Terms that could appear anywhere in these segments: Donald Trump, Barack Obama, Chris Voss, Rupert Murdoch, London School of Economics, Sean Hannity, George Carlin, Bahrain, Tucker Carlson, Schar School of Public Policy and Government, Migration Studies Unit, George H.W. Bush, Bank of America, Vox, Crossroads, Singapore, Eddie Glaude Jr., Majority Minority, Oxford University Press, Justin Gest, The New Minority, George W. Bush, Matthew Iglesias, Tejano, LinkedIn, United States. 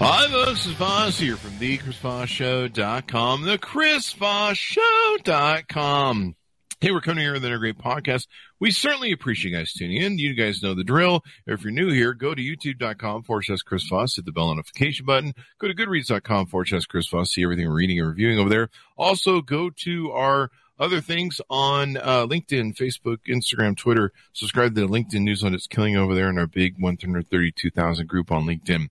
Hi, this is Voss here from thechrisvossshow.com, thechrisvossshow.com. Hey, we're coming here with another great podcast. We certainly appreciate you guys tuning in. You guys know the drill. If you're new here, go to youtube.com/Chris Voss, hit the bell notification button. Go to goodreads.com/Chris Voss, see everything we're reading and reviewing over there. Also, go to our other things on LinkedIn, Facebook, Instagram, Twitter. Subscribe to the LinkedIn newsletter. It's killing over there in our big 132,000 group on LinkedIn.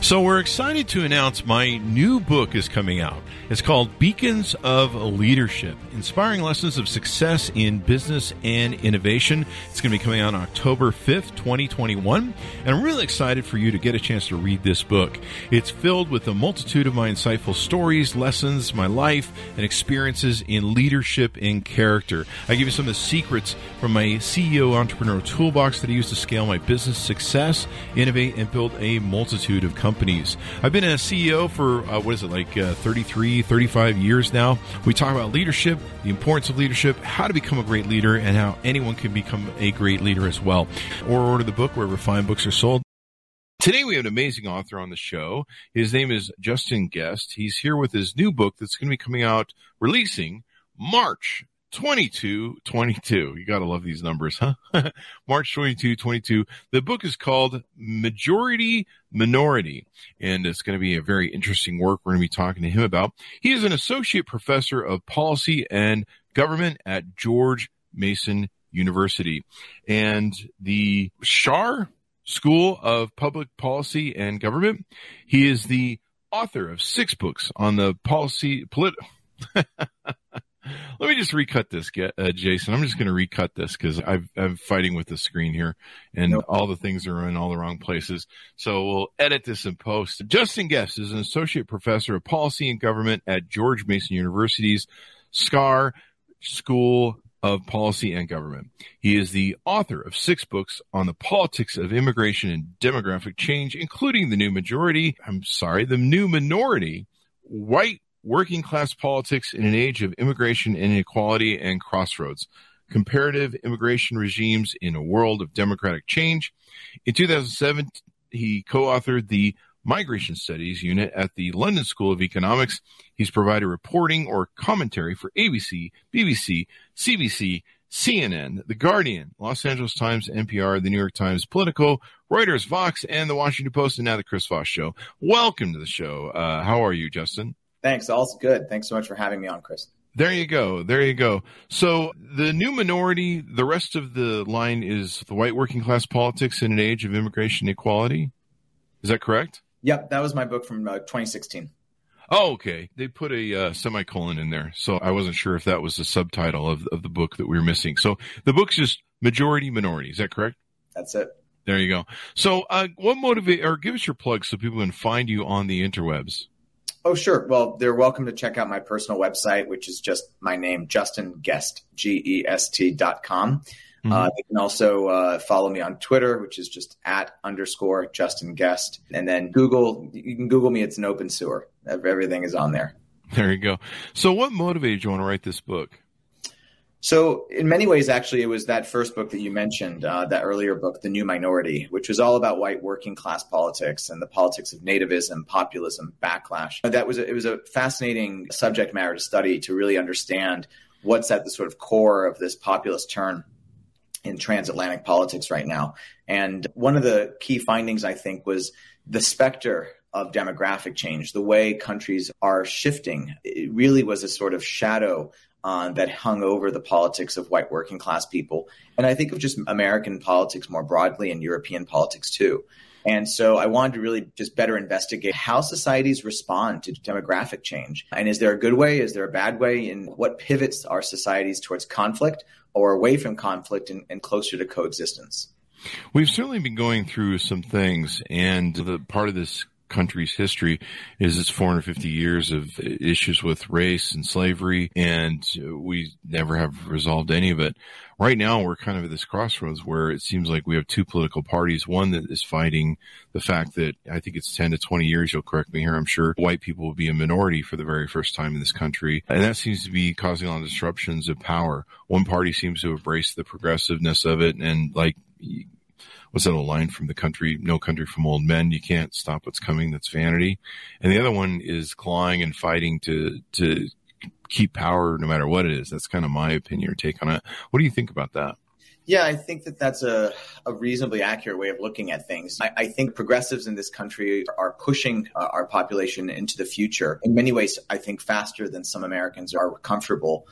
So we're excited to announce my new book is coming out. It's called Beacons of Leadership, Inspiring Lessons of Success in Business and Innovation. It's going to be coming out on October 5th, 2021. And I'm really excited for you to get a chance to read this book. It's filled with a multitude of my insightful stories, lessons, my life, and experiences in leadership and character. I give you some of the secrets from my CEO entrepreneurial toolbox that I use to scale my business success, innovate, and build a multitude of companies. I've been a CEO for, 35 years now. We talk about leadership, the importance of leadership, how to become a great leader, and how anyone can become a great leader as well. Or order the book wherever fine books are sold. Today we have an amazing author on the show. His name is Justin Gest. He's here with his new book that's going to be coming out, releasing March 22, 22. You got to love these numbers, huh? March 22, 22. The book is called Majority Minority, and it's going to be a very interesting work we're going to be talking to him about. He is an associate professor of policy and government at George Mason University and the Schar School of Public Policy and Government. He is the author of 6 books on the policy Let me just recut this, Jason. I'm just going to recut this because I'm fighting with the screen here, and all the things are in all the wrong places. So we'll edit this in post. Justin Gest is an associate professor of policy and government at George Mason University's Schar School of Policy and Government. He is the author of 6 books on the politics of immigration and demographic change, including The New Minority, White Working Class Politics in an Age of Immigration Inequality and Crossroads, Comparative Immigration Regimes in a World of Democratic Change. In 2007, he co-authored the Migration Studies Unit at the London School of Economics. He's provided reporting or commentary for ABC, BBC, CBC, CNN, The Guardian, Los Angeles Times, NPR, The New York Times, Politico, Reuters, Vox, and The Washington Post, and now The Chris Voss Show. Welcome to the show. How are you, Justin? Thanks. All's good. Thanks so much for having me on, Chris. There you go. So The New Minority, the rest of the line is the white working class politics in an age of immigration inequality. Is that correct? Yep. That was my book from 2016. Oh, okay. They put a semicolon in there, so I wasn't sure if that was the subtitle of the book that we were missing. So the book's just Majority Minority. Is that correct? That's it. There you go. So what motivate or give us your plug so people can find you on the interwebs? Oh, sure. Well, they're welcome to check out my personal website, which is just my name, Justin Gest, Gest.com. They can also follow me on Twitter, which is just @ Justin Gest. And then you can Google me. It's an open sewer. Everything is on there. There you go. So what motivated you want to write this book? So in many ways, actually, it was that first book that you mentioned, that earlier book, The New Minority, which was all about white working class politics and the politics of nativism, populism, backlash. It was a fascinating subject matter to study, to really understand what's at the sort of core of this populist turn in transatlantic politics right now. And one of the key findings, I think, was the specter of demographic change, the way countries are shifting. It really was a sort of shadow that hung over the politics of white working class people. And I think of just American politics more broadly and European politics too. And so I wanted to really just better investigate how societies respond to demographic change. And is there a good way? Is there a bad way? And what pivots our societies towards conflict or away from conflict and closer to coexistence? We've certainly been going through some things, and the part of this country's history is its 450 years of issues with race and slavery, and we never have resolved any of it. Right now, we're kind of at this crossroads where it seems like we have two political parties, one that is fighting the fact that, I think it's 10 to 20 years, you'll correct me here, I'm sure, white people will be a minority for the very first time in this country, and that seems to be causing a lot of disruptions of power. One party seems to embrace the progressiveness of it, and like, what's that old line from the country? No country from old men. You can't stop what's coming. That's vanity. And the other one is clawing and fighting to keep power no matter what it is. That's kind of my opinion or take on it. What do you think about that? Yeah, I think that that's a reasonably accurate way of looking at things. I think progressives in this country are pushing our population into the future. In many ways, I think faster than some Americans are comfortable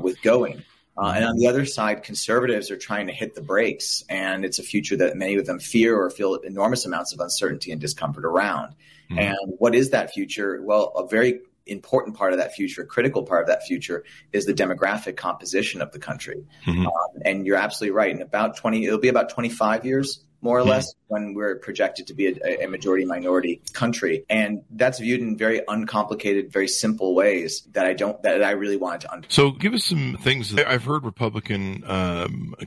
with going. And on the other side, conservatives are trying to hit the brakes, and it's a future that many of them fear or feel enormous amounts of uncertainty and discomfort around. Mm-hmm. And what is that future? Well, a very important part of that future, a critical part of that future, is the demographic composition of the country. Mm-hmm. And you're absolutely right. In about it'll be about 25 years, more or less, when we're projected to be a majority-minority country. And that's viewed in very uncomplicated, very simple ways that I really wanted to understand. So give us some things. I've heard Republican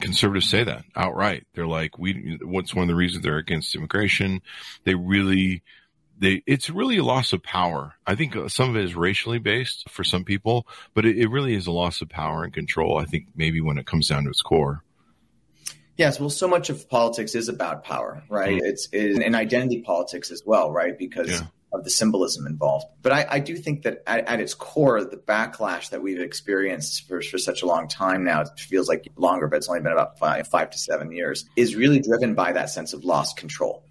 conservatives say that outright. They're like, what's one of the reasons they're against immigration? It's really a loss of power. I think some of it is racially based for some people, but it really is a loss of power and control, I think, maybe when it comes down to its core. Yes, well, so much of politics is about power, right? Mm-hmm. It's an identity politics as well, right? Because of the symbolism involved. But I do think that at its core, the backlash that we've experienced for such a long time now, it feels like longer, but it's only been about five to 7 years, is really driven by that sense of lost control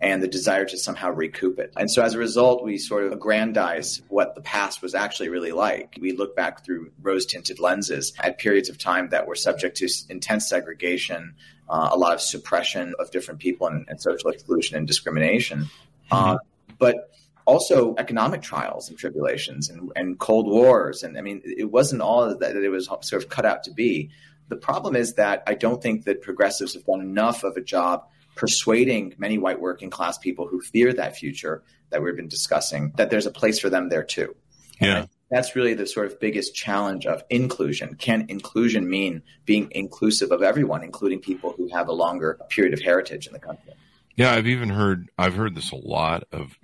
and the desire to somehow recoup it. And so as a result, we sort of aggrandize what the past was actually really like. We look back through rose-tinted lenses at periods of time that were subject to intense segregation, a lot of suppression of different people and social exclusion and discrimination, but also economic trials and tribulations and Cold Wars. And I mean, it wasn't all that it was sort of cut out to be. The problem is that I don't think that progressives have done enough of a job persuading many white working class people who fear that future that we've been discussing, that there's a place for them there too. Yeah. And that's really the sort of biggest challenge of inclusion. Can inclusion mean being inclusive of everyone, including people who have a longer period of heritage in the country? Yeah, I've heard this a lot of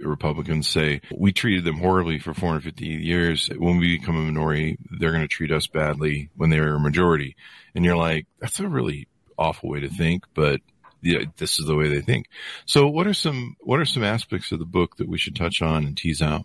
Republicans say, we treated them horribly for 450 years. When we become a minority, they're going to treat us badly when they were a majority. And you're like, that's a really awful way to think, but yeah, this is the way they think. So what are some aspects of the book that we should touch on and tease out?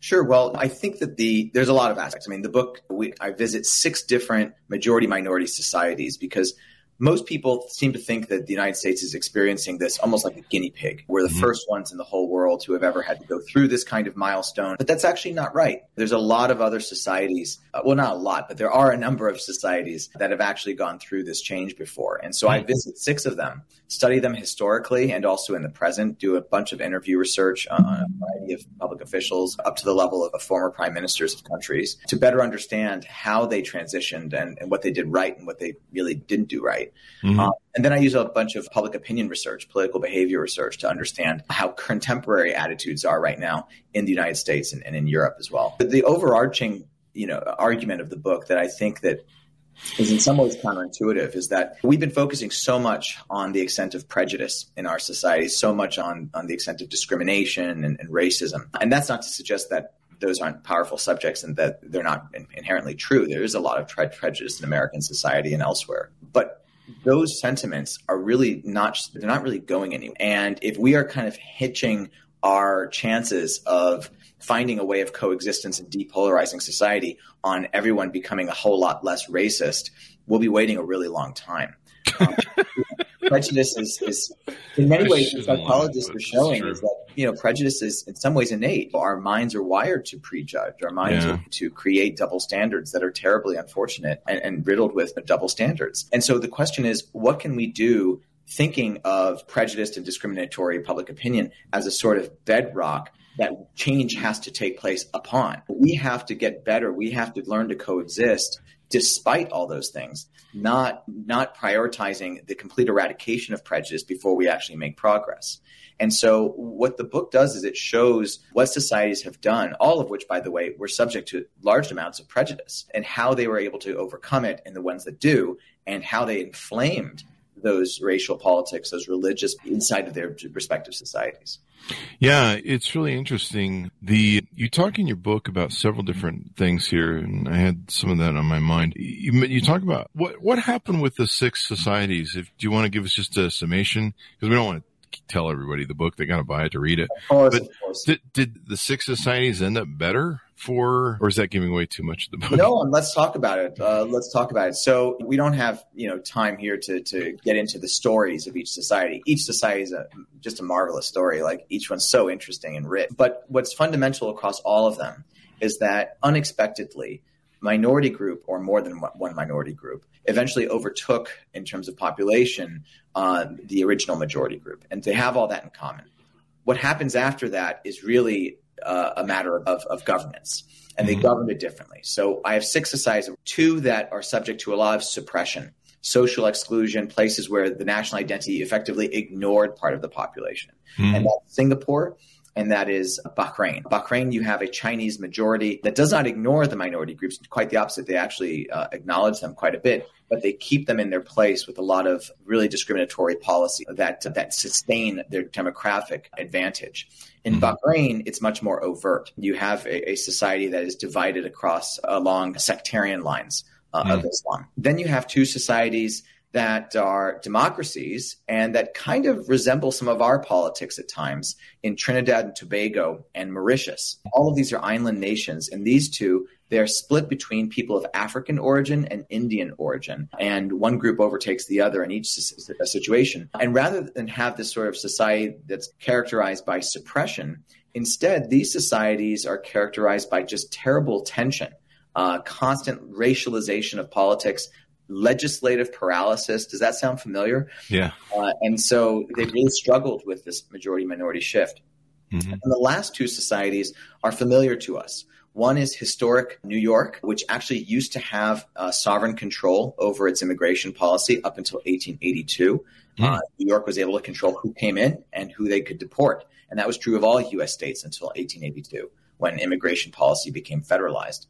Sure. Well, I think that there's a lot of aspects. I mean, the book, I visit 6 different majority-minority societies because most people seem to think that the United States is experiencing this almost like a guinea pig. We're the first ones in the whole world who have ever had to go through this kind of milestone. But that's actually not right. There's a lot of other societies, well, not a lot, but there are a number of societies that have actually gone through this change before. And so I visit 6 of them, study them historically and also in the present, do a bunch of interview research on a variety of public officials up to the level of former prime ministers of countries to better understand how they transitioned and what they did right and what they really didn't do right. Mm-hmm. And then I use a bunch of public opinion research, political behavior research to understand how contemporary attitudes are right now in the United States and in Europe as well. But the overarching, argument of the book that I think that is in some ways counterintuitive is that we've been focusing so much on the extent of prejudice in our society, so much on the extent of discrimination and racism. And that's not to suggest that those aren't powerful subjects and that they're not inherently true. There is a lot of prejudice in American society and elsewhere. But those sentiments are really not really going anywhere. And if we are kind of hitching our chances of finding a way of coexistence and depolarizing society on everyone becoming a whole lot less racist, we'll be waiting a really long time. Prejudice is in many ways, psychologists are showing is that, prejudice is in some ways innate. Our minds are wired to prejudge. Our minds are to create double standards that are terribly unfortunate and riddled with double standards. And so the question is, what can we do thinking of prejudiced and discriminatory public opinion as a sort of bedrock that change has to take place upon? We have to get better. We have to learn to coexist despite all those things, not prioritizing the complete eradication of prejudice before we actually make progress. And so what the book does is it shows what societies have done, all of which, by the way, were subject to large amounts of prejudice, and how they were able to overcome it, and the ones that do, and how they inflamed those racial politics, those religious inside of their respective societies. Yeah, it's really interesting. You talk in your book about several different things here, and I had some of that on my mind. You talk about what happened with the six societies. Do you want to give us just a summation? Because we don't want to tell everybody the book. They got to buy it to read it. Of course. Did the six societies end up better? Or is that giving away too much of the book? No, and let's talk about it. So we don't have time here to get into the stories of each society. Each society is just a marvelous story. Like, each one's so interesting and rich. But what's fundamental across all of them is that unexpectedly, minority group, or more than one minority group, eventually overtook in terms of population the original majority group. And they have all that in common. What happens after that is really a matter of governance, and they governed it differently. So I have six societies, two that are subject to a lot of suppression, social exclusion, places where the national identity effectively ignored part of the population. And that's Singapore, and that is Bahrain. Bahrain, you have a Chinese majority that does not ignore the minority groups. Quite the opposite. They actually acknowledge them quite a bit, but they keep them in their place with a lot of really discriminatory policy that sustain their demographic advantage. In Bahrain, it's much more overt. You have a society that is divided along sectarian lines of Islam. Then you have two societies that are democracies and that kind of resemble some of our politics at times in Trinidad and Tobago and Mauritius. All of these are island nations, and these two, they're split between people of African origin and Indian origin, and one group overtakes the other in each situation. And rather than have this sort of society that's characterized by suppression, instead these societies are characterized by just terrible tension, constant racialization of politics, legislative paralysis. Does that sound familiar? Yeah. And so they really struggled with this majority-minority shift. And the last two societies are familiar to us. One is historic New York, which actually used to have sovereign control over its immigration policy up until 1882. New York was able to control who came in and who they could deport. And that was true of all U.S. states until 1882, when immigration policy became federalized.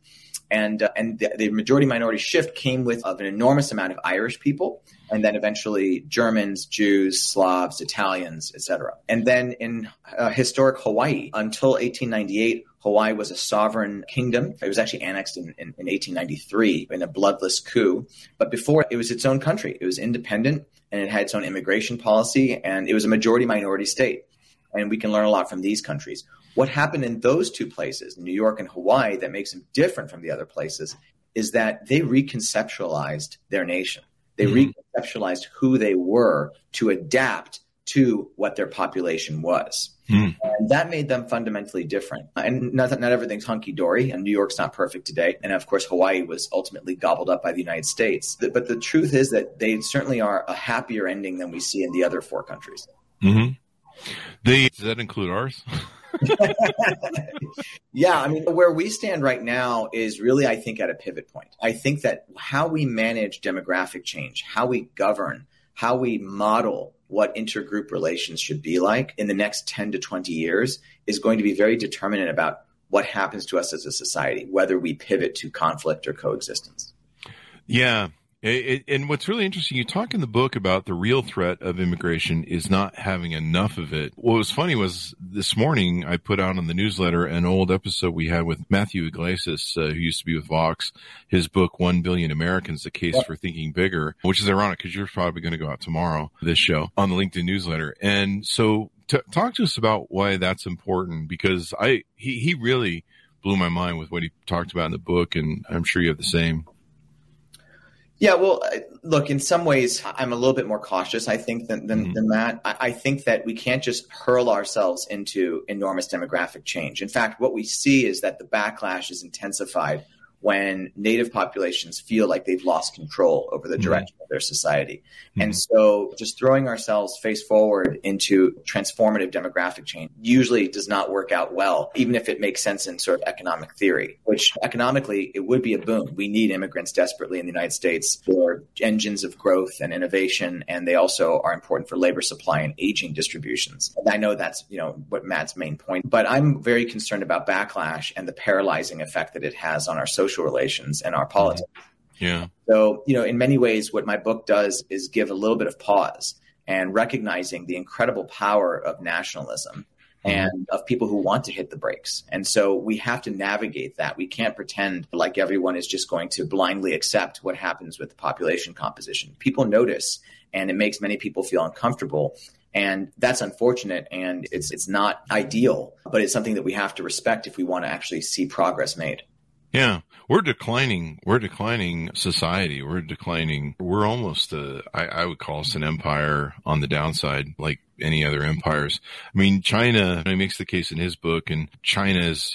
And the majority-minority shift came with an enormous amount of Irish people, and then eventually Germans, Jews, Slavs, Italians, etc. And then in historic Hawaii, until 1898, Hawaii was a sovereign kingdom. It was actually annexed in 1893 in a bloodless coup. But before, it was its own country. It was independent, and it had its own immigration policy, and it was a majority-minority state. And we can learn a lot from these countries. What happened in those two places, New York and Hawaii, that makes them different from the other places is that they reconceptualized their nation. They reconceptualized who they were to adapt to what their population was. And that made them fundamentally different. And not everything's hunky-dory, and New York's not perfect today. And, of course, Hawaii was ultimately gobbled up by the United States. But the truth is that they certainly are a happier ending than we see in the other four countries. Does that include ours? Yeah, I mean, where we stand right now is really, I think, at a pivot point. I think that how we manage demographic change, how we govern, how we model what intergroup relations should be like in the next 10 to 20 years is going to be very determinant about what happens to us as a society, whether we pivot to conflict or coexistence. Yeah. And what's really interesting, you talk in the book about the real threat of immigration is not having enough of it. What was funny was this morning I put out on the newsletter an old episode we had with Matthew Iglesias, who used to be with Vox, his book, 1 Billion Americans, The Case for Thinking Bigger, which is ironic because you're probably going to go out tomorrow, this show, on the LinkedIn newsletter. And so talk to us about why that's important, because he really blew my mind with what he talked about in the book, and I'm sure you have the same. Yeah, well, look, in some ways, I'm a little bit more cautious, I think, than that. I think that we can't just hurl ourselves into enormous demographic change. In fact, what we see is that the backlash is intensified when Native populations feel like they've lost control over the direction of their society. And so just throwing ourselves face forward into transformative demographic change usually does not work out well, even if it makes sense in sort of economic theory, which economically, it would be a boom. We need immigrants desperately in the United States for engines of growth and innovation, and they also are important for labor supply and aging distributions. And I know that's, you know, what Matt's main point, but I'm very concerned about backlash and the paralyzing effect that it has on our social relations and our politics. Yeah. So, you know, in many ways, what my book does is give a little bit of pause and recognizing the incredible power of nationalism and of people who want to hit the brakes. And so we have to navigate that. We can't pretend like everyone is just going to blindly accept what happens with the population composition. People notice, and it makes many people feel uncomfortable. And that's unfortunate, and it's not ideal, but it's something that we have to respect if we want to actually see progress made. Yeah. We're declining society. We're almost I would call us an empire on the downside, like any other empires. I mean, China, he makes the case in his book, and China is,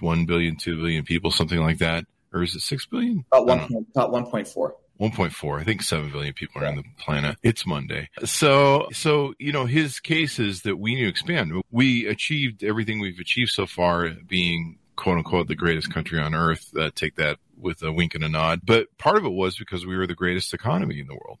1 billion, 2 billion people, something like that. Or is it 6 billion? About 1.4. 1.4, I think 7 billion people are on the planet. It's Monday. So, his case is that we need to expand. We achieved everything we've achieved so far being, quote unquote, the greatest country on earth. Take that with a wink and a nod. But part of it was because we were the greatest economy in the world.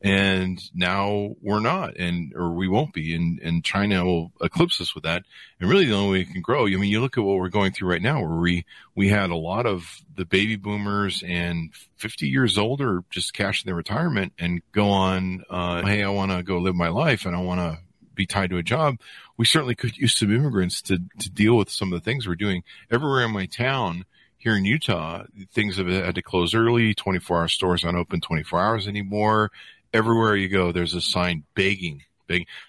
And now we're not, or we won't be. And China will eclipse us with that. And really the only way it can grow, you look at what we're going through right now, where we had a lot of the baby boomers and 50 years older just cash in their retirement and go on, hey, I want to go live my life and I want to be tied to a job. We certainly could use some immigrants to deal with some of the things we're doing. Everywhere in my town here in Utah, things have had to close early. 24-hour stores aren't open 24 hours anymore. Everywhere you go, there's a sign begging.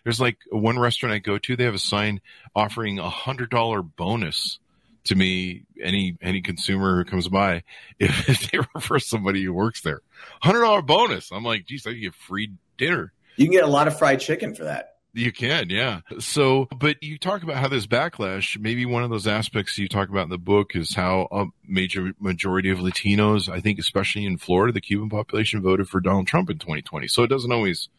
There's like one restaurant I go to, they have a sign offering $100 bonus to me, any consumer who comes by, if they refer somebody who works there. $100 bonus. I'm like, geez, I can get free dinner. You can get a lot of fried chicken for that. You can, yeah. So, but you talk about how this backlash, maybe one of those aspects you talk about in the book is how a majority of Latinos, I think especially in Florida, the Cuban population voted for Donald Trump in 2020. So it doesn't always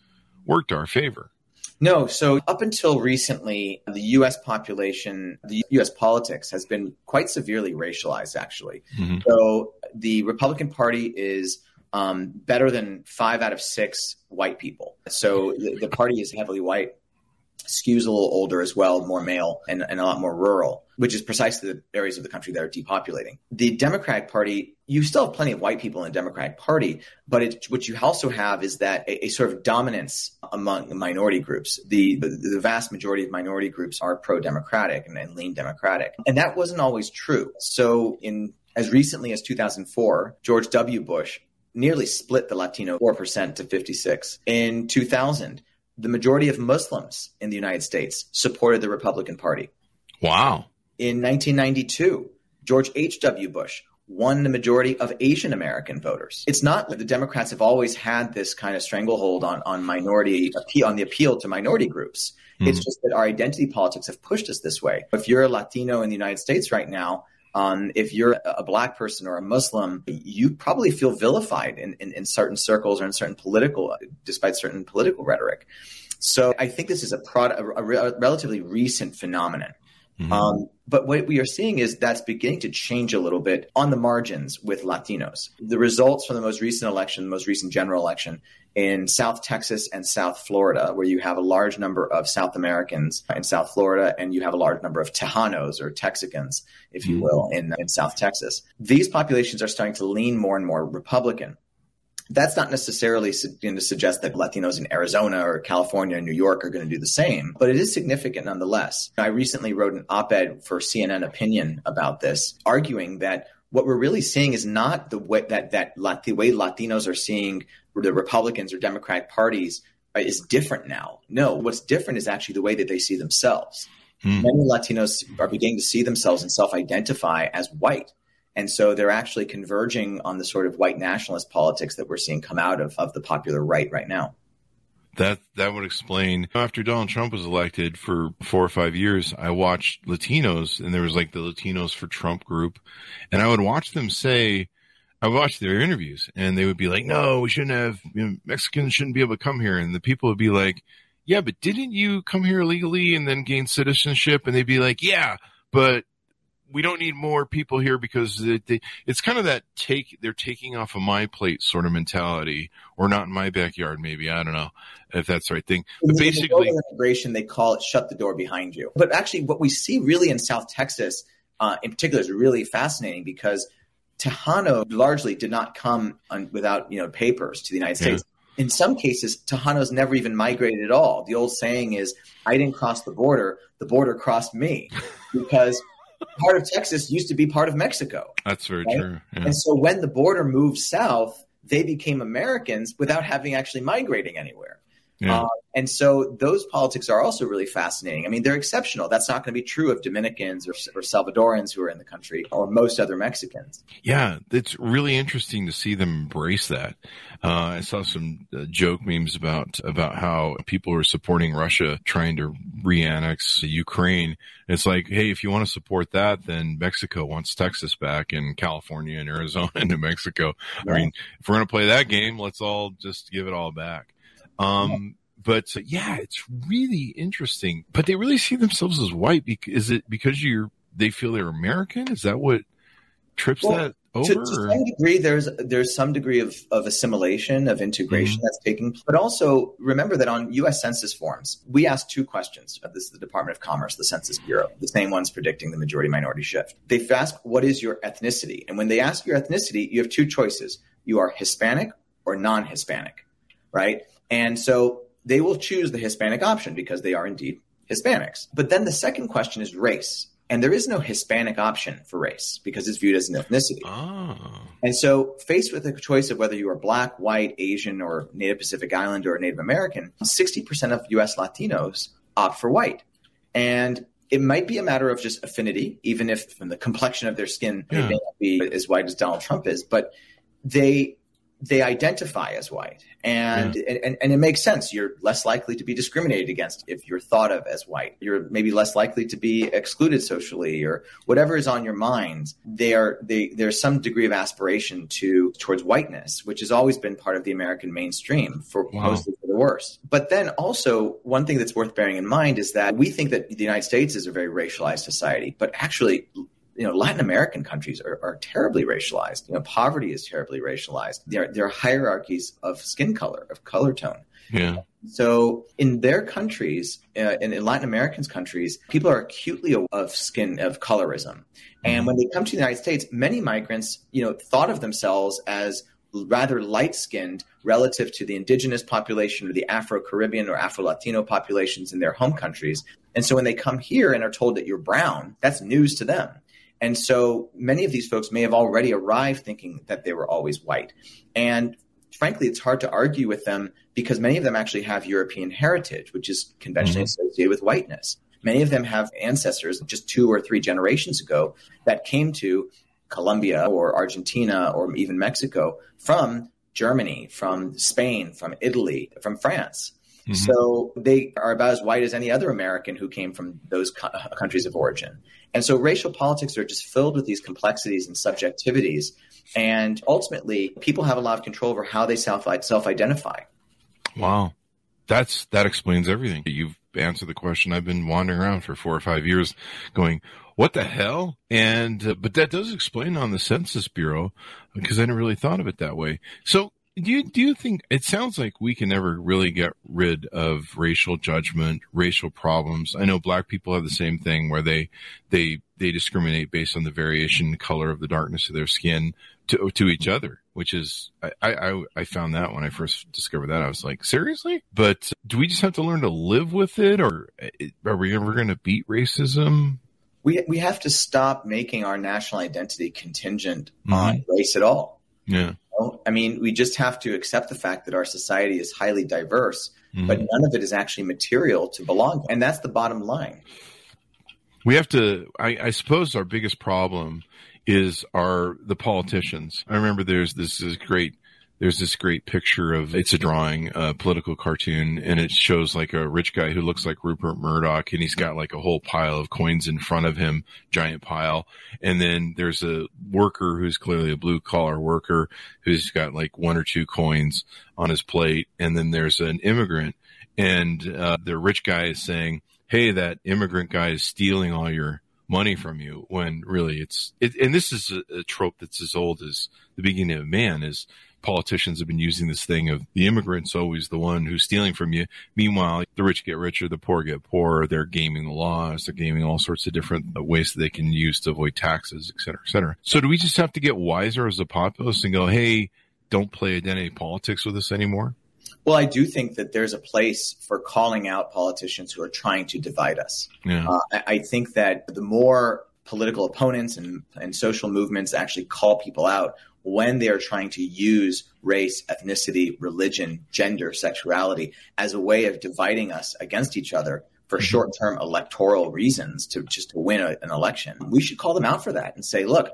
work to our favor. No. So up until recently, the U.S. politics has been quite severely racialized, actually. Mm-hmm. So the Republican Party is better than 5 out of 6 white people. So the party is heavily white, skews a little older as well, more male and a lot more rural, which is precisely the areas of the country that are depopulating. The Democratic Party, you still have plenty of white people in the Democratic Party, but what you also have is that a sort of dominance among minority groups. The vast majority of minority groups are pro-democratic and lean democratic. And that wasn't always true. So in as recently as 2004, George W. Bush nearly split the Latino 4% to 56%. In 2000, the majority of Muslims in the United States supported the Republican Party. Wow. In 1992, George H.W. Bush won the majority of Asian American voters. It's not that the Democrats have always had this kind of stranglehold on the appeal to minority groups. Mm-hmm. It's just that our identity politics have pushed us this way. If you're a Latino in the United States right now, if you're a black person or a Muslim, you probably feel vilified in certain circles or in certain political rhetoric. So I think this is a relatively recent phenomenon. Mm-hmm. But what we are seeing is that's beginning to change a little bit on the margins with Latinos. The results from the most recent general election in South Texas and South Florida, where you have a large number of South Americans in South Florida, and you have a large number of Tejanos or Texicans, if you will, in South Texas. These populations are starting to lean more and more Republican. That's not necessarily going to suggest that Latinos in Arizona or California or New York are going to do the same, but it is significant nonetheless. I recently wrote an op-ed for CNN Opinion about this, arguing that what we're really seeing is not the way the way Latinos are seeing the Republicans or Democratic parties is different now. No, what's different is actually the way that they see themselves. Mm. Many Latinos are beginning to see themselves and self-identify as white. And so they're actually converging on the sort of white nationalist politics that we're seeing come out of the popular right now. That would explain. After Donald Trump was elected for 4 or 5 years, I watched Latinos, and there was like the Latinos for Trump group. And I would watch them say, I watched their interviews, and they would be like, no, we shouldn't have, Mexicans shouldn't be able to come here. And the people would be like, yeah, but didn't you come here illegally and then gain citizenship? And they'd be like, yeah, but we don't need more people here because it's kind of that they're taking off of my plate sort of mentality, or not in my backyard, maybe. I don't know if that's the right thing. But basically, in immigration, they call it shut the door behind you. But actually what we see really in South Texas in particular is really fascinating, because Tejano largely did not come without papers to the United States. Yeah. In some cases, Tejanos never even migrated at all. The old saying is, I didn't cross the border crossed me, because part of Texas used to be part of Mexico. That's very true. Yeah. And so when the border moved south, they became Americans without having actually migrating anywhere. Yeah. And so those politics are also really fascinating. I mean, they're exceptional. That's not going to be true of Dominicans or Salvadorans who are in the country, or most other Mexicans. Yeah, it's really interesting to see them embrace that. I saw some joke memes about how people are supporting Russia trying to re-annex Ukraine. It's like, hey, if you want to support that, then Mexico wants Texas back, and California and Arizona and New Mexico. Right. I mean, if we're going to play that game, let's all just give it all back. But yeah, it's really interesting, but they really see themselves as white. Is it because they feel they're American? Is that what trips that over? To some degree, there's some degree of assimilation, of integration that's taking place. But also remember that on U.S. census forms, we asked two questions. This is the Department of Commerce, the Census Bureau, the same ones predicting the majority minority shift. They ask, what is your ethnicity? And when they ask your ethnicity, you have two choices. You are Hispanic or non-Hispanic, right? And so they will choose the Hispanic option because they are indeed Hispanics. But then the second question is race. And there is no Hispanic option for race because it's viewed as an ethnicity. Oh. And so faced with the choice of whether you are black, white, Asian, or Native Pacific Islander or Native American, 60% of U.S. Latinos opt for white. And it might be a matter of just affinity, even if from the complexion of their skin, they may not be as white as Donald Trump is, but they identify as white, and it makes sense. You're less likely to be discriminated against if you're thought of as white. You're maybe less likely to be excluded socially, or whatever is on your mind. There's some degree of aspiration towards whiteness, which has always been part of the American mainstream mostly for the worse. But then also one thing that's worth bearing in mind is that we think that the United States is a very racialized society, but actually, Latin American countries are terribly racialized. Poverty is terribly racialized. There are hierarchies of skin color, of color tone. Yeah. So in their countries, in Latin Americans' countries, people are acutely of colorism. And when they come to the United States, many migrants, thought of themselves as rather light-skinned relative to the indigenous population or the Afro-Caribbean or Afro-Latino populations in their home countries. And so when they come here and are told that you're brown, that's news to them. And so many of these folks may have already arrived thinking that they were always white. And frankly, it's hard to argue with them because many of them actually have European heritage, which is conventionally associated with whiteness. Many of them have ancestors just 2 or 3 generations ago that came to Colombia or Argentina or even Mexico from Germany, from Spain, from Italy, from France. So they are about as white as any other American who came from those countries of origin. And so racial politics are just filled with these complexities and subjectivities. And ultimately, people have a lot of control over how they self-identify. Wow. That explains everything. You've answered the question. I've been wandering around for 4 or 5 years going, what the hell? And but that does explain on the Census Bureau, because I never really thought of it that way. So do you think it sounds like we can never really get rid of racial judgment, racial problems? I know black people have the same thing where they discriminate based on the variation in color of the darkness of their skin to each other, which is I found that when I first discovered that, I was like, seriously? But do we just have to learn to live with it, or are we ever going to beat racism? We have to stop making our national identity contingent on race at all. Yeah. I mean, we just have to accept the fact that our society is highly diverse, but none of it is actually material to belong. And that's the bottom line. We have to, I suppose our biggest problem is the politicians. I remember there's this great there's this great picture of, it's a drawing, a political cartoon, and it shows like a rich guy who looks like Rupert Murdoch, and he's got like a whole pile of coins in front of him, giant pile. And then there's a worker who's clearly a blue collar worker who's got like one or two coins on his plate. And then there's an immigrant, and the rich guy is saying, hey, that immigrant guy is stealing all your money from you, when really it's and this is a trope that's as old as the beginning of man, is politicians have been using this thing of the immigrant's always the one who's stealing from you. Meanwhile, the rich get richer, the poor get poorer. They're gaming the laws. They're gaming all sorts of different ways that they can use to avoid taxes, et cetera, et cetera. So do we just have to get wiser as a populace and go, hey, don't play identity politics with us anymore? Well, I do think that there's a place for calling out politicians who are trying to divide us. Yeah. I think that the more political opponents and social movements actually call people out when they are trying to use race, ethnicity, religion, gender, sexuality as a way of dividing us against each other for mm-hmm. short-term electoral reasons to just win an election, we should call them out for that and say, look,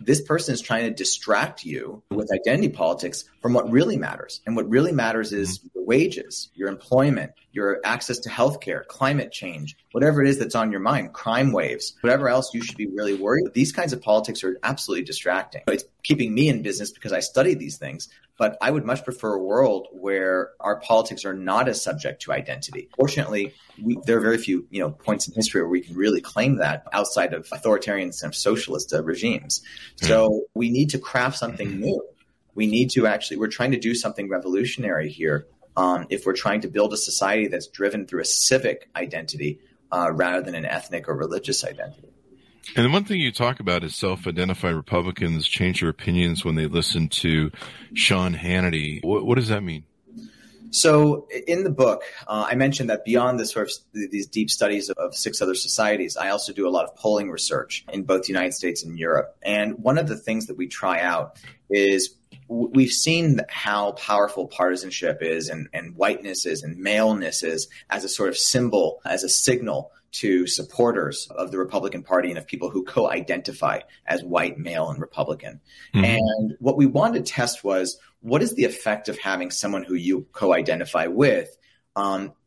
this person is trying to distract you with identity politics from what really matters. And what really matters is your wages, your employment, your access to healthcare, climate change, whatever it is that's on your mind, crime waves, whatever else you should be really worried about. These kinds of politics are absolutely distracting. It's keeping me in business because I study these things, but I would much prefer a world where our politics are not as subject to identity. Fortunately, there are very few points in history where we can really claim that outside of authoritarian and socialist regimes. So we need to craft something new. We're trying to do something revolutionary here. If we're trying to build a society that's driven through a civic identity rather than an ethnic or religious identity. And the one thing you talk about is self-identified Republicans change their opinions when they listen to Sean Hannity. What does that mean? So in the book, I mentioned that beyond these deep studies of six other societies, I also do a lot of polling research in both the United States and Europe. And one of the things that we try out is we've seen how powerful partisanship is and whiteness is and maleness is as a sort of symbol, as a signal to supporters of the Republican Party and of people who co-identify as white, male, and Republican. Mm-hmm. And what we wanted to test was, what is the effect of having someone who you co-identify with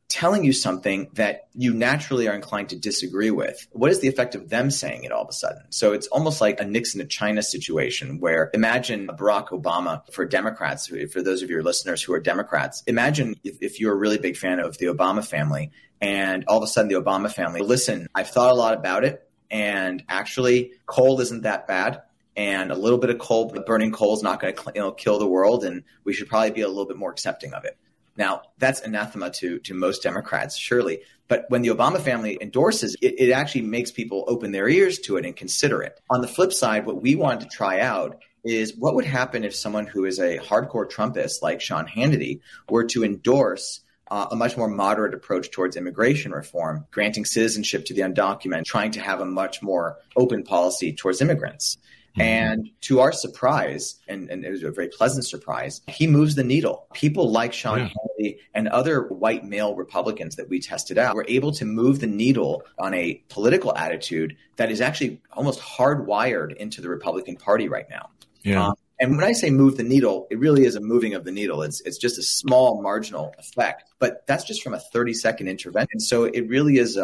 telling you something that you naturally are inclined to disagree with? What is the effect of them saying it all of a sudden? So it's almost like a Nixon to China situation, where imagine Barack Obama for Democrats, for those of your listeners who are Democrats, imagine if you're a really big fan of the Obama family, and all of a sudden the Obama family, listen, I've thought a lot about it, and actually coal isn't that bad. And a little bit of coal, but burning coal is not going to kill the world, and we should probably be a little bit more accepting of it. Now, that's anathema to most Democrats, surely. But when the Obama family endorses it, it actually makes people open their ears to it and consider it. On the flip side, what we wanted to try out is what would happen if someone who is a hardcore Trumpist like Sean Hannity were to endorse a much more moderate approach towards immigration reform, granting citizenship to the undocumented, trying to have a much more open policy towards immigrants. Mm-hmm. And to our surprise, and it was a very pleasant surprise, he moves the needle. People like Sean Hannity and other white male Republicans that we tested out were able to move the needle on a political attitude that is actually almost hardwired into the Republican Party right now. Yeah. And when I say move the needle, it really is a moving of the needle. It's just a small marginal effect, but that's just from a 30-second intervention. So it really is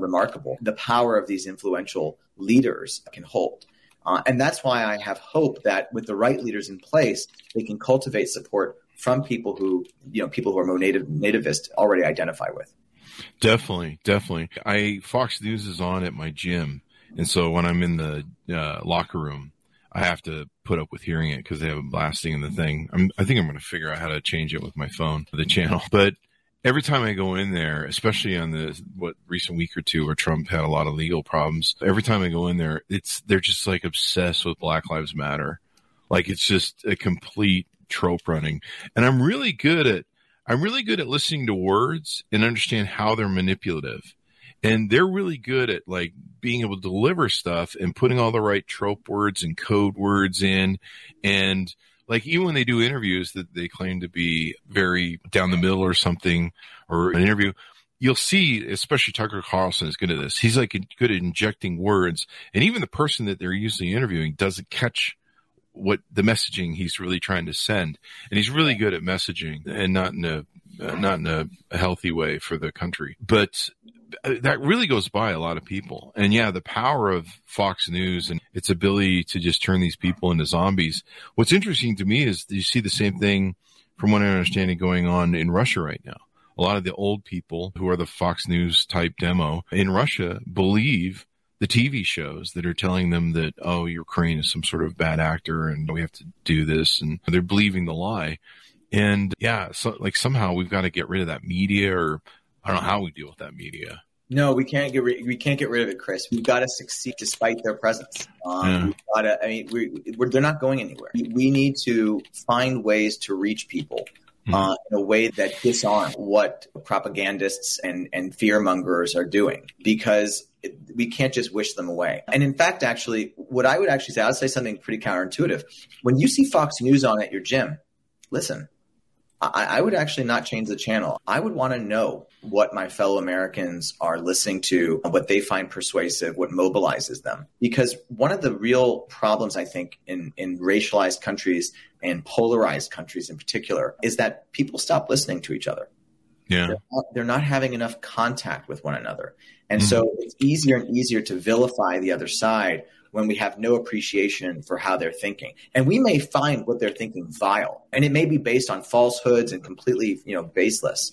remarkable, the power of these influential leaders can hold. And that's why I have hope that with the right leaders in place, they can cultivate support from people who, people who are more nativist already identify with. Definitely. Fox News is on at my gym. And so when I'm in the locker room, I have to put up with hearing it because they have it blasting in the thing. I think I'm going to figure out how to change it with my phone, the channel. But every time I go in there, especially on the recent week or two where Trump had a lot of legal problems, every time I go in there, they're just like obsessed with Black Lives Matter. Like it's just a complete trope running. And I'm really good at listening to words and understand how they're manipulative. And they're really good at like being able to deliver stuff and putting all the right trope words and code words in, and like even when they do interviews that they claim to be very down the middle or something, or an interview, you'll see, especially Tucker Carlson is good at this. He's like good at injecting words. And even the person that they're usually interviewing doesn't catch what the messaging he's really trying to send. And he's really good at messaging, and not in a healthy way for the country. But that really goes by a lot of people. And yeah, the power of Fox News and its ability to just turn these people into zombies. What's interesting to me is you see the same thing, from what I understand, going on in Russia right now. A lot of the old people who are the Fox News type demo in Russia believe the TV shows that are telling them that, oh, Ukraine is some sort of bad actor and we have to do this. And they're believing the lie. And yeah, so like somehow we've got to get rid of that media, or I don't know how we deal with that media. No, we can't get rid of it, Chris. We've got to succeed despite their presence. They're not going anywhere. We need to find ways to reach people in a way that disarms what propagandists and fear mongers are doing, because we can't just wish them away. And in fact, actually, what I would actually say, I'd say something pretty counterintuitive. When you see Fox News on at your gym, listen, I would actually not change the channel. I would want to know what my fellow Americans are listening to, what they find persuasive, what mobilizes them. Because one of the real problems, I think, in racialized countries and polarized countries in particular, is that people stop listening to each other. Yeah, they're not having enough contact with one another. And so it's easier and easier to vilify the other side when we have no appreciation for how they're thinking. And we may find what they're thinking vile, and it may be based on falsehoods and completely, baseless.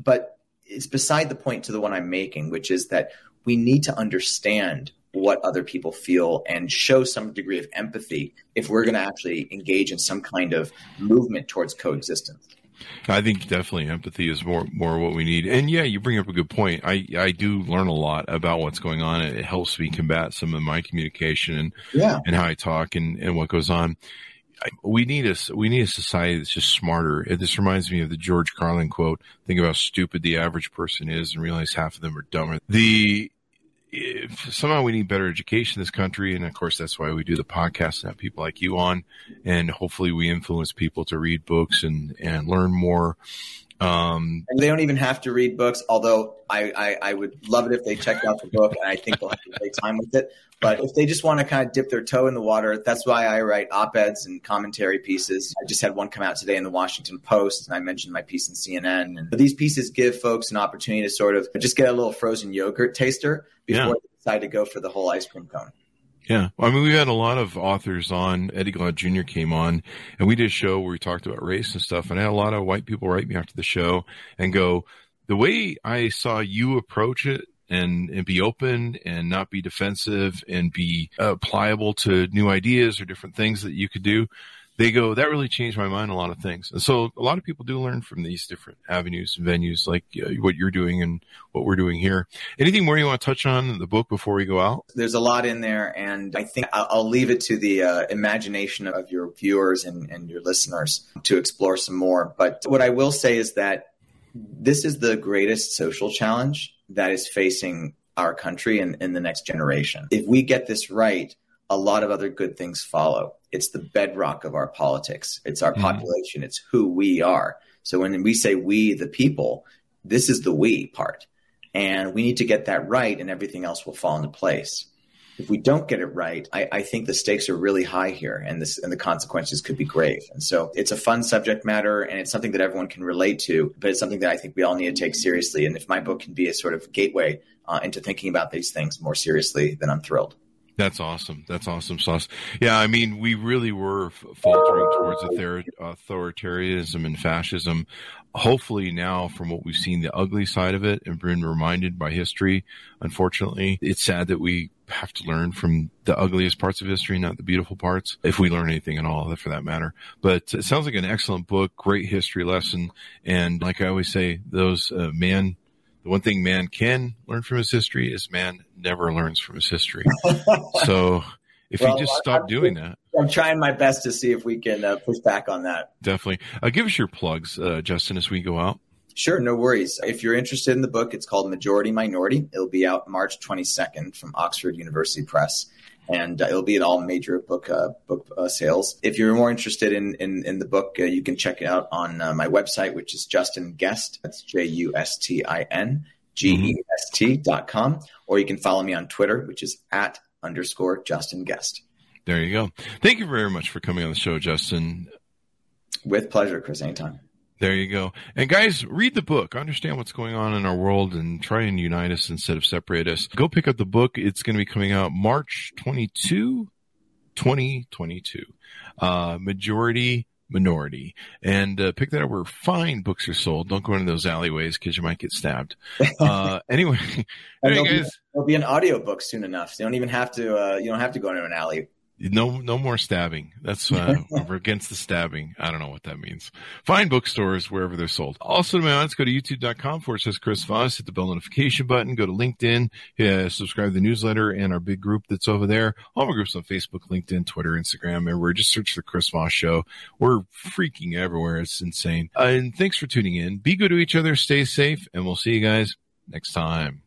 But it's beside the point to the one I'm making, which is that we need to understand what other people feel and show some degree of empathy if we're going to actually engage in some kind of movement towards coexistence. I think definitely empathy is more what we need. And yeah, you bring up a good point. I do learn a lot about what's going on. It helps me combat some of my communication and how I talk and what goes on. We need a society that's just smarter. This reminds me of the George Carlin quote: "Think of how stupid the average person is, and realize half of them are dumber." Somehow we need better education in this country. And of course, that's why we do the podcast and have people like you on. And hopefully we influence people to read books and learn more. And they don't even have to read books, although I would love it if they checked out the book, and I think they'll have to take time with it. But if they just want to kind of dip their toe in the water, that's why I write op-eds and commentary pieces. I just had one come out today in the Washington Post, and I mentioned my piece in CNN. But these pieces give folks an opportunity to sort of just get a little frozen yogurt taster before they decide to go for the whole ice cream cone. Yeah. I mean, we've had a lot of authors on. Eddie Glaude Jr. came on, and we did a show where we talked about race and stuff. And I had a lot of white people write me after the show and go, the way I saw you approach it and be open and not be defensive and be pliable to new ideas or different things that you could do, they go, that really changed my mind a lot of things. And so a lot of people do learn from these different avenues and venues, like what you're doing and what we're doing here. Anything more you want to touch on in the book before we go out? There's a lot in there, and I think I'll leave it to the imagination of your viewers and your listeners to explore some more. But what I will say is that this is the greatest social challenge that is facing our country and in the next generation. If we get this right, a lot of other good things follow. It's the bedrock of our politics. It's our population. It's who we are. So when we say we, the people, this is the we part. And we need to get that right, and everything else will fall into place. If we don't get it right, I think the stakes are really high here, and the consequences could be grave. And so it's a fun subject matter, and it's something that everyone can relate to, but it's something that I think we all need to take seriously. And if my book can be a sort of gateway into thinking about these things more seriously, then I'm thrilled. That's awesome. That's awesome, Sauce. Yeah, I mean, we really were faltering towards authoritarianism and fascism. Hopefully now, from what we've seen, the ugly side of it, and been reminded by history, unfortunately, it's sad that we have to learn from the ugliest parts of history, not the beautiful parts, if we learn anything at all, for that matter. But it sounds like an excellent book, great history lesson. And like I always say, the one thing man can learn from his history is man never learns from his history. So if you just stop doing that. I'm trying my best to see if we can push back on that. Definitely. Give us your plugs, Justin, as we go out. Sure. No worries. If you're interested in the book, it's called Majority Minority. It'll be out March 22nd from Oxford University Press. And it'll be at all major book sales. If you're more interested in the book, you can check it out on my website, which is Justin Gest. That's JustinGest.com. Or you can follow me on Twitter, which is @JustinGest. There you go. Thank you very much for coming on the show, Justin. With pleasure, Chris, anytime. There you go. And guys, read the book. Understand what's going on in our world and try and unite us instead of separate us. Go pick up the book. It's going to be coming out March 22, 2022. Majority Minority. And pick that up where fine books are sold. Don't go into those alleyways because you might get stabbed. Anyway, there'll be an audiobook soon enough. So you don't have to go into an alley. No more stabbing. That's we're against the stabbing. I don't know what that means. Find bookstores wherever they're sold. Also, to my audience, go to youtube.com/ChrisVoss, hit the bell notification button, go to LinkedIn, subscribe to the newsletter and our big group that's over there. All my groups on Facebook, LinkedIn, Twitter, Instagram, everywhere. Just search the Chris Voss Show. We're freaking everywhere. It's insane. And thanks for tuning in. Be good to each other. Stay safe. And we'll see you guys next time.